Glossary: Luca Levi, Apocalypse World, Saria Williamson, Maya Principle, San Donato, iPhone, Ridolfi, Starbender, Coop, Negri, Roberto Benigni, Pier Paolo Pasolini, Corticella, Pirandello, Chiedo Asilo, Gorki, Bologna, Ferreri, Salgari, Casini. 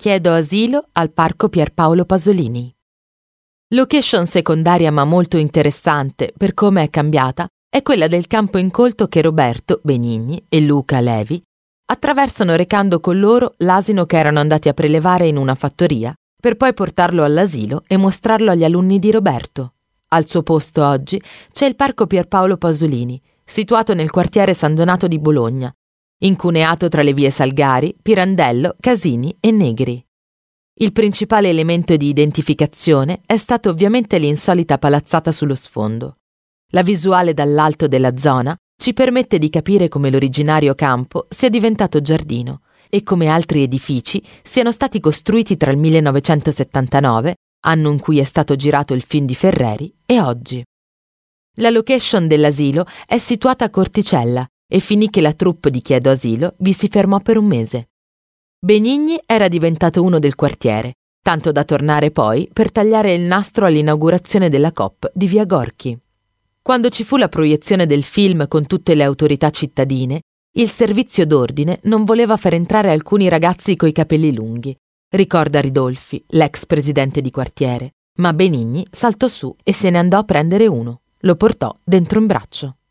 Chiedo asilo al parco Pier Paolo Pasolini. Location secondaria ma molto interessante per come è cambiata è quella del campo incolto che Roberto Benigni e Luca Levi attraversano recando con loro l'asino che erano andati a prelevare in una fattoria per poi portarlo all'asilo e mostrarlo agli alunni di Roberto. Al suo posto oggi c'è il parco Pier Paolo Pasolini, situato nel quartiere San Donato di Bologna, incuneato tra le vie Salgari, Pirandello, Casini e Negri. Il principale elemento di identificazione è stato ovviamente l'insolita palazzata sullo sfondo. La visuale dall'alto della zona ci permette di capire come l'originario campo sia diventato giardino e come altri edifici siano stati costruiti tra il 1979, anno in cui è stato girato il film di Ferreri, e oggi. La location dell'asilo è situata a Corticella e finì che la troupe di Chiedo Asilo vi si fermò per un mese. Benigni era diventato uno del quartiere, tanto da tornare poi per tagliare il nastro all'inaugurazione della Coop di via Gorki. Quando ci fu la proiezione del film con tutte le autorità cittadine, il servizio d'ordine non voleva far entrare alcuni ragazzi coi capelli lunghi, ricorda Ridolfi, l'ex presidente di quartiere, ma Benigni saltò su e se ne andò a prendere uno. Lo portò dentro in braccio.